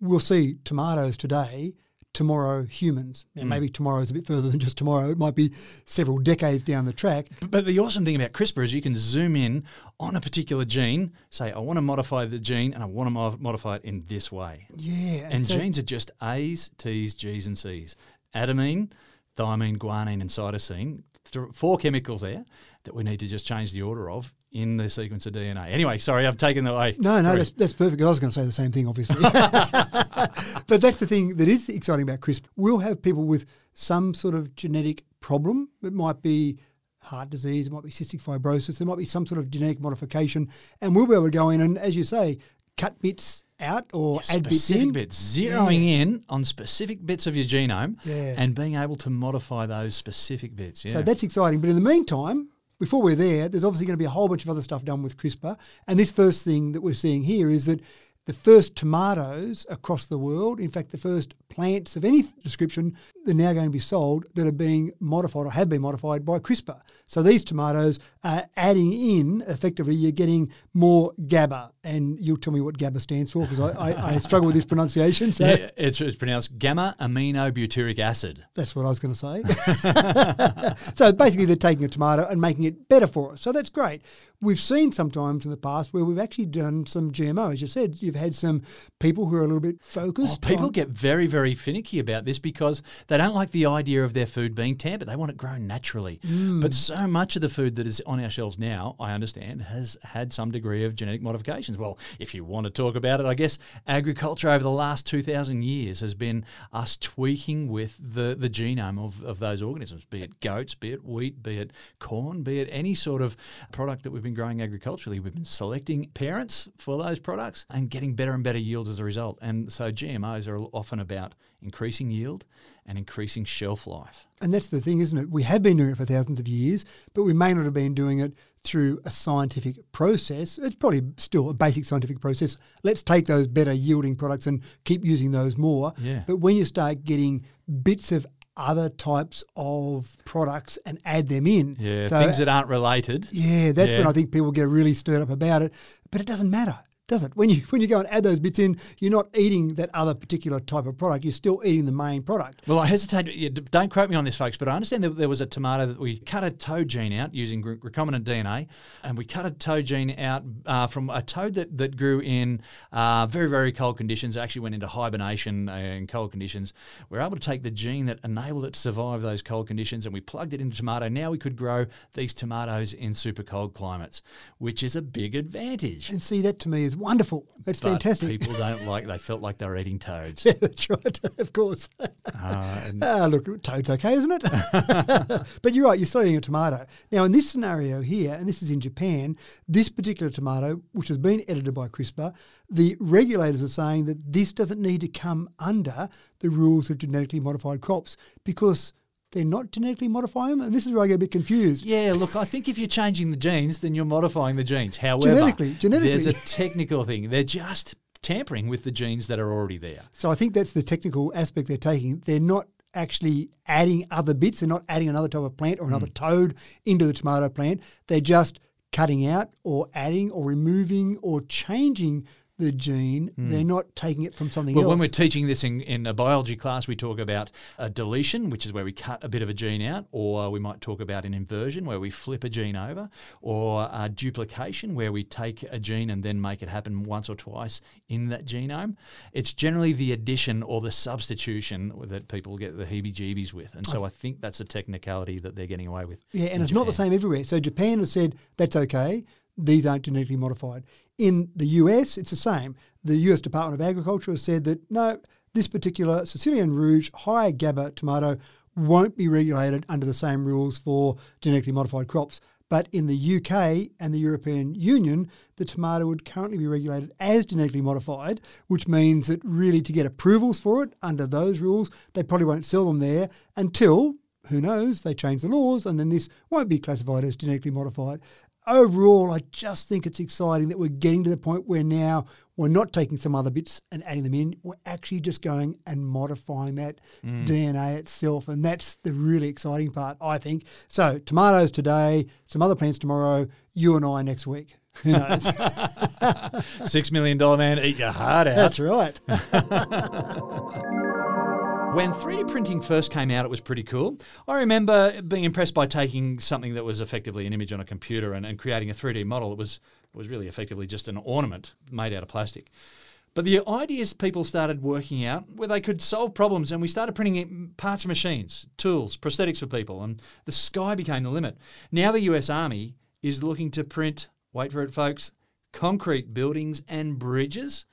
we'll see tomatoes today, tomorrow humans. And mm. maybe tomorrow is a bit further than just tomorrow. It might be several decades down the track. But the awesome thing about CRISPR is you can zoom in on a particular gene, say, I want to modify the gene and I want to mo- modify it in this way. Yeah. And, and so genes are just A's, T's, G's and C's. Adenine, thymine, guanine and cytosine. Th- four chemicals there that we need to just change the order of in the sequence of D N A. Anyway, sorry, I've taken that away. No, no, that's, that's perfect. I was going to say the same thing, obviously. But that's the thing that is exciting about CRISPR. We'll have people with some sort of genetic problem. It might be heart disease, it might be cystic fibrosis, there might be some sort of genetic modification, and we'll be able to go in and, as you say, cut bits out or yeah, add bits in. Specific bits, zeroing yeah. in on specific bits of your genome yeah. and being able to modify those specific bits. Yeah. So that's exciting. But in the meantime, before we're there, there's obviously going to be a whole bunch of other stuff done with CRISPR. And this first thing that we're seeing here is that the first tomatoes across the world, in fact, the first plants of any description, they're now going to be sold that are being modified or have been modified by CRISPR. So these tomatoes are adding in, effectively, you're getting more GABA. And you'll tell me what GABA stands for because I, I, I struggle with this pronunciation. So yeah, it's, it's pronounced gamma-aminobutyric acid. That's what I was going to say. So basically, they're taking a tomato and making it better for us. So that's great. We've seen sometimes in the past where we've actually done some G M O, as you said. You've had some people who are a little bit focused. Oh, people on... get very, very finicky about this because they don't like the idea of their food being tampered. They want it grown naturally. Mm. But so much of the food that is on our shelves now, I understand, has had some degree of genetic modifications. Well, if you want to talk about it, I guess agriculture over the last two thousand years has been us tweaking with the, the genome of, of those organisms, be it goats, be it wheat, be it corn, be it any sort of product that we've been growing agriculturally. We've been selecting parents for those products and getting better and better yields as a result. And so G M Os are often about increasing yield and increasing shelf life. And that's the thing, isn't it? We have been doing it for thousands of years, but we may not have been doing it through a scientific process. It's probably still a basic scientific process. Let's take those better yielding products and keep using those more. Yeah. But when you start getting bits of other types of products and add them in. Yeah, so, things that aren't related. Yeah, that's yeah. when I think people get really stirred up about it. But it doesn't matter, does it? When you when you go and add those bits in, you're not eating that other particular type of product. You're still eating the main product. Well, I hesitate. Don't quote me on this, folks, but I understand that there was a tomato that we cut a toad gene out using recombinant D N A, and we cut a toad gene out uh, from a toad that, that grew in uh, very, very cold conditions, actually went into hibernation in cold conditions. We were able to take the gene that enabled it to survive those cold conditions, and we plugged it into tomato. Now we could grow these tomatoes in super cold climates, which is a big advantage. And see, that to me is wonderful. That's but fantastic. People don't like, they felt like they were eating toads. Yeah, that's right, of course. Uh, ah, look, toad's okay, isn't it? But you're right, you're still eating a tomato. Now, in this scenario here, and this is in Japan, this particular tomato, which has been edited by CRISPR, the regulators are saying that this doesn't need to come under the rules of genetically modified crops because they're not genetically modifying them, and this is where I get a bit confused. Yeah, look, I think if you're changing the genes, then you're modifying the genes. However, genetically, genetically. There's a technical thing. They're just tampering with the genes that are already there. So I think that's the technical aspect they're taking. They're not actually adding other bits. They're not adding another type of plant or another mm. toad into the tomato plant. They're just cutting out or adding or removing or changing the gene, mm. they're not taking it from something well, else. Well, when we're teaching this in, in a biology class, we talk about a deletion, which is where we cut a bit of a gene out, or we might talk about an inversion, where we flip a gene over, or a duplication, where we take a gene and then make it happen once or twice in that genome. It's generally the addition or the substitution that people get the heebie-jeebies with. And so I, th- I think that's a technicality that they're getting away with. Yeah, and it's Japan. Not the same everywhere. So Japan has said, that's okay, these aren't genetically modified. In the U S, it's the same. The U S Department of Agriculture has said that, no, this particular Sicilian Rouge high GABA tomato won't be regulated under the same rules for genetically modified crops. But in the U K and the European Union, the tomato would currently be regulated as genetically modified, which means that really to get approvals for it under those rules, they probably won't sell them there until, who knows, they change the laws and then this won't be classified as genetically modified. Overall, I just think it's exciting that we're getting to the point where now we're not taking some other bits and adding them in. We're actually just going and modifying that mm. D N A itself. And that's the really exciting part, I think. So tomatoes today, some other plants tomorrow, you and I next week. Who knows? six million dollars man, eat your heart out. That's right. When three D printing first came out, it was pretty cool. I remember being impressed by taking something that was effectively an image on a computer and, and creating a three D model. It was, it was really effectively just an ornament made out of plastic. But the ideas people started working out where they could solve problems, and we started printing parts of machines, tools, prosthetics for people, and the sky became the limit. Now the U S Army is looking to print, wait for it folks, concrete buildings and bridges.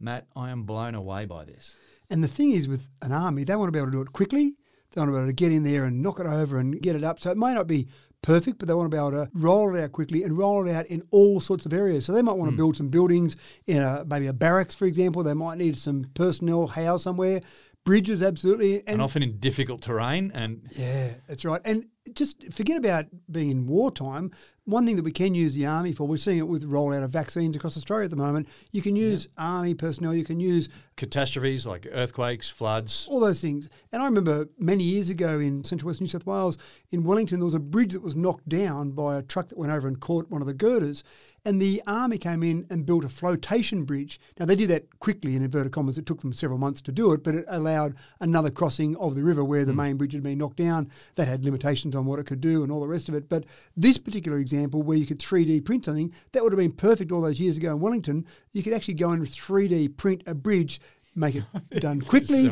Matt, I am blown away by this. And the thing is with an army, they want to be able to do it quickly. They want to be able to get in there and knock it over and get it up. So it may not be perfect, but they want to be able to roll it out quickly and roll it out in all sorts of areas. So they might want mm. to build some buildings in a, maybe a barracks, for example. They might need some personnel housed somewhere. Bridges, absolutely. And, and often in difficult terrain. And yeah, that's right. And just forget about being in wartime. One thing that we can use the army for, we're seeing it with rollout of vaccines across Australia at the moment, you can use yeah. army personnel, you can use... catastrophes like earthquakes, floods. All those things. And I remember many years ago in Central West New South Wales, in Wellington, there was a bridge that was knocked down by a truck that went over and caught one of the girders. And the army came in and built a flotation bridge. Now, they did that quickly, in inverted commas. It took them several months to do it, but it allowed another crossing of the river where the mm. main bridge had been knocked down. That had limitations on what it could do and all the rest of it. But this particular example where you could three D print something, that would have been perfect all those years ago in Wellington. You could actually go and three D print a bridge, make it done quickly,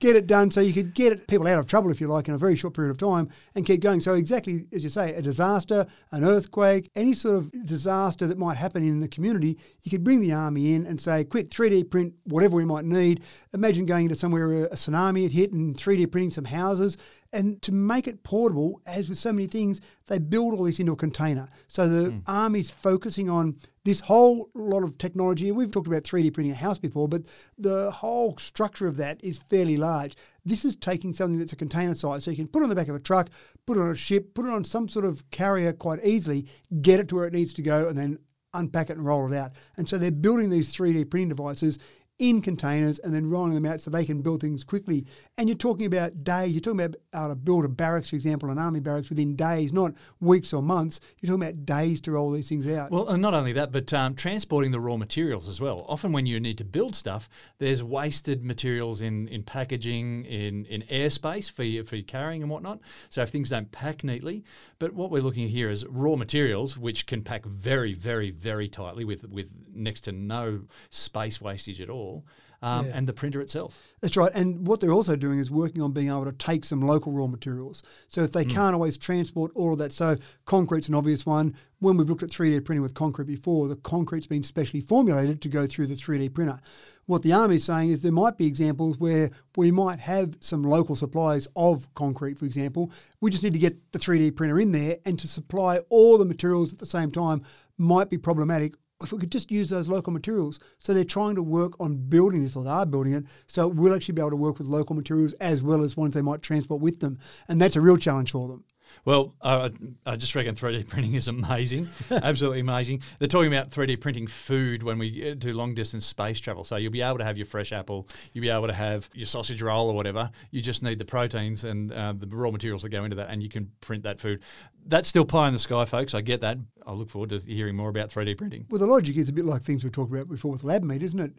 get it done so you could get it, people out of trouble, if you like, in a very short period of time and keep going. So exactly, as you say, a disaster, an earthquake, any sort of disaster that might happen in the community, you could bring the army in and say, quick, three D print whatever we might need. Imagine going into somewhere, a tsunami had hit and three D printing some houses. And to make it portable, as with so many things, they build all this into a container. So the mm. army's focusing on this whole lot of technology. And we've talked about three D printing a house before, but the whole structure of that is fairly large. This is taking something that's a container size, so you can put it on the back of a truck, put it on a ship, put it on some sort of carrier quite easily, get it to where it needs to go, and then unpack it and roll it out. And so they're building these three D printing devices in containers and then rolling them out so they can build things quickly. And you're talking about days. You're talking about how to build a barracks, for example, an army barracks within days, not weeks or months. You're talking about days to roll these things out. Well, and not only that, but um, transporting the raw materials as well. Often when you need to build stuff, there's wasted materials in, in packaging, in, in airspace for your, for your carrying and whatnot. So if things don't pack neatly. But what we're looking at here is raw materials, which can pack very, very, very tightly with, with next to no space wastage at all. Um, yeah. And the printer itself. That's right. And what they're also doing is working on being able to take some local raw materials. So if they mm. can't always transport all of that, so concrete's an obvious one. When we've looked at three D printing with concrete before, the concrete's been specially formulated to go through the three D printer. What the Army's saying is there might be examples where we might have some local supplies of concrete, for example. We just need to get the three D printer in there, and to supply all the materials at the same time might be problematic if we could just use those local materials. So they're trying to work on building this, or they are building it, so it will actually be able to work with local materials as well as ones they might transport with them. And that's a real challenge for them. Well, uh, I just reckon three D printing is amazing, absolutely amazing. They're talking about three D printing food when we do long-distance space travel. So you'll be able to have your fresh apple, you'll be able to have your sausage roll or whatever. You just need the proteins and uh, the raw materials that go into that, and you can print that food. That's still pie in the sky, folks. I get that. I look forward to hearing more about three D printing. Well, the logic is a bit like things we talked about before with lab meat, isn't it?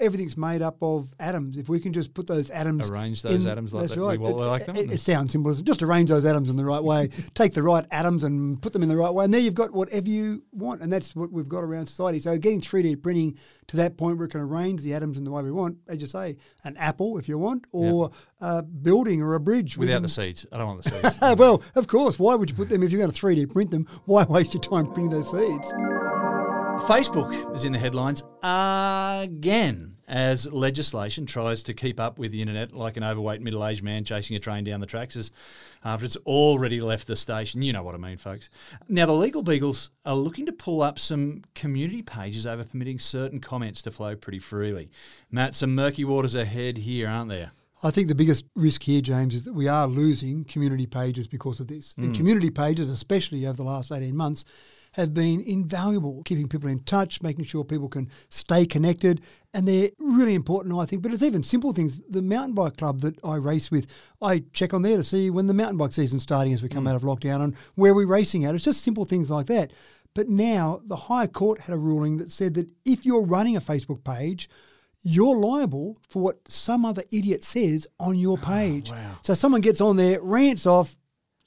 Everything's made up of atoms. If we can just put those atoms... Arrange those in, atoms like that. Right. We all it, like them. It, it sounds simple. Just arrange those atoms in the right way. Take the right atoms and put them in the right way. And there you've got whatever you want. And that's what we've got around society. So getting three D printing to that point where it can arrange the atoms in the way we want, as you say, an apple if you want, or yep. a building or a bridge. Without can... the seeds. I don't want the seeds. Well, of course. Why would you put them if you're going to three D print them? Why waste your time printing those seeds? Facebook is in the headlines again as legislation tries to keep up with the internet like an overweight middle-aged man chasing a train down the tracks as after it's already left the station. You know what I mean, folks. Now, the Legal Beagles are looking to pull up some community pages over permitting certain comments to flow pretty freely. Matt, some murky waters ahead here, aren't there? I think the biggest risk here, James, is that we are losing community pages because of this. Mm. And community pages, especially over the last eighteen months, have been invaluable, keeping people in touch, making sure people can stay connected. And they're really important, I think. But it's even simple things. The mountain bike club that I race with, I check on there to see when the mountain bike season's starting as we come mm. out of lockdown and where we're racing at. It's just simple things like that. But now the High Court had a ruling that said that if you're running a Facebook page, you're liable for what some other idiot says on your page. Oh, wow. So someone gets on there, rants off,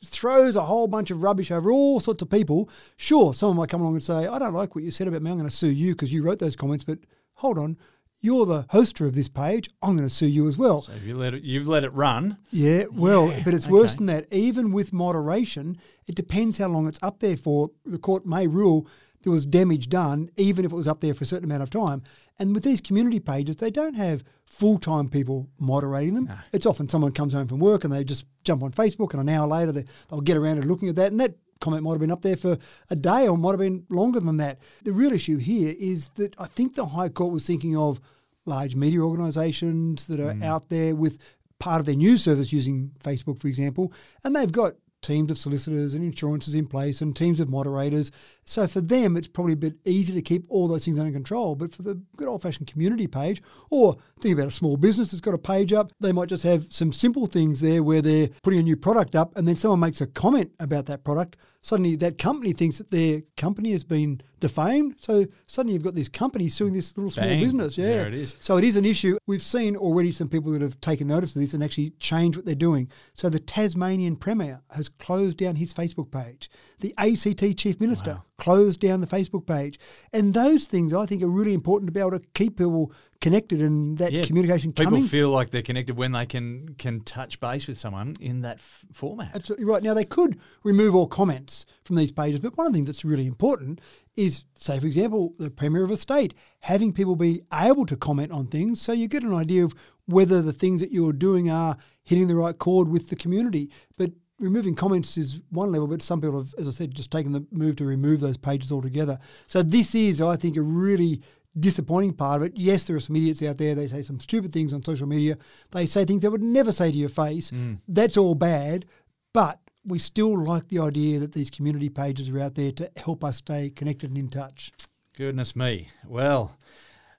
throws a whole bunch of rubbish over all sorts of people. Sure, someone might come along and say, I don't like what you said about me. I'm going to sue you because you wrote those comments. But hold on, you're the hoster of this page. I'm going to sue you as well. So you let it, you've let it run. Yeah, well, yeah, but it's okay. Worse than that. Even with moderation, it depends how long it's up there for. The court may rule there was damage done, even if it was up there for a certain amount of time. And with these community pages, they don't have full-time people moderating them. No. It's often someone comes home from work and they just jump on Facebook and an hour later they, they'll get around to looking at that. And that comment might have been up there for a day or might have been longer than that. The real issue here is that I think the High Court was thinking of large media organisations that are mm. out there with part of their news service using Facebook, for example, and they've got teams of solicitors and insurances in place and teams of moderators. So for them, it's probably a bit easy to keep all those things under control. But for the good old-fashioned community page, or think about a small business that's got a page up, they might just have some simple things there where they're putting a new product up and then someone makes a comment about that product. Suddenly that company thinks that their company has been defamed. So suddenly you've got this company suing this little small Bang. business. Yeah, there it is. So it is an issue. We've seen already some people that have taken notice of this and actually changed what they're doing. So the Tasmanian Premier has closed down his Facebook page. The A C T Chief Minister wow. closed down the Facebook page. And those things I think are really important to be able to keep people connected and that yeah, communication people coming. People feel like they're connected when they can can touch base with someone in that f- format. Absolutely right. Now, they could remove all comments from these pages, but one of the things that's really important is, say, for example, the Premier of a state, having people be able to comment on things so you get an idea of whether the things that you're doing are hitting the right chord with the community. But removing comments is one level, but some people have, as I said, just taken the move to remove those pages altogether. So this is, I think, a really disappointing part of it. Yes, there are some idiots out there. They say some stupid things on social media. They say things they would never say to your face. Mm. That's all bad, but we still like the idea that these community pages are out there to help us stay connected and in touch. Goodness me. Well,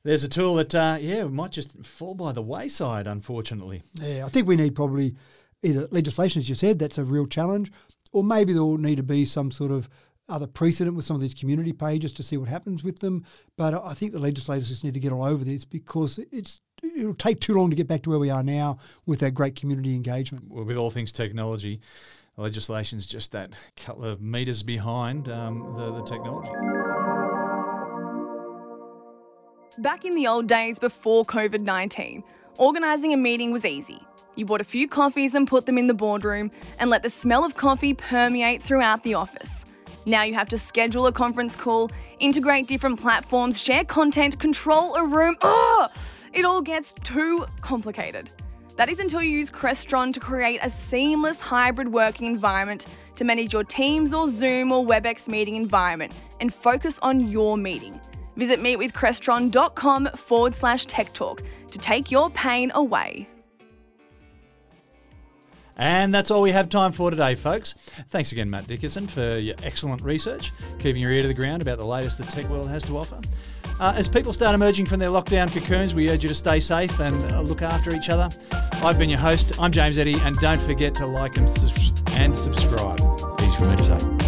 there's a tool that, uh, yeah, might just fall by the wayside, unfortunately. Yeah, I think we need probably either legislation, as you said, that's a real challenge, or maybe there will need to be some sort of other precedent with some of these community pages to see what happens with them. But I think the legislators just need to get all over this because it's it'll take too long to get back to where we are now with that great community engagement. Well, with all things technology, legislation's just that couple of metres behind um, the, the technology. Back in the old days before COVID nineteen, organising a meeting was easy. You bought a few coffees and put them in the boardroom and let the smell of coffee permeate throughout the office. Now you have to schedule a conference call, integrate different platforms, share content, control a room. Ugh! It all gets too complicated. That is until you use Crestron to create a seamless hybrid working environment to manage your Teams or Zoom or WebEx meeting environment and focus on your meeting. Visit meetwithcrestron.com forward slash tech talk to take your pain away. And that's all we have time for today, folks. Thanks again, Matt Dickerson, for your excellent research, keeping your ear to the ground about the latest the tech world has to offer. Uh, as people start emerging from their lockdown cocoons, we urge you to stay safe and uh, look after each other. I've been your host. I'm James Eddy, and don't forget to like and, su- and subscribe. Peace from Eddy.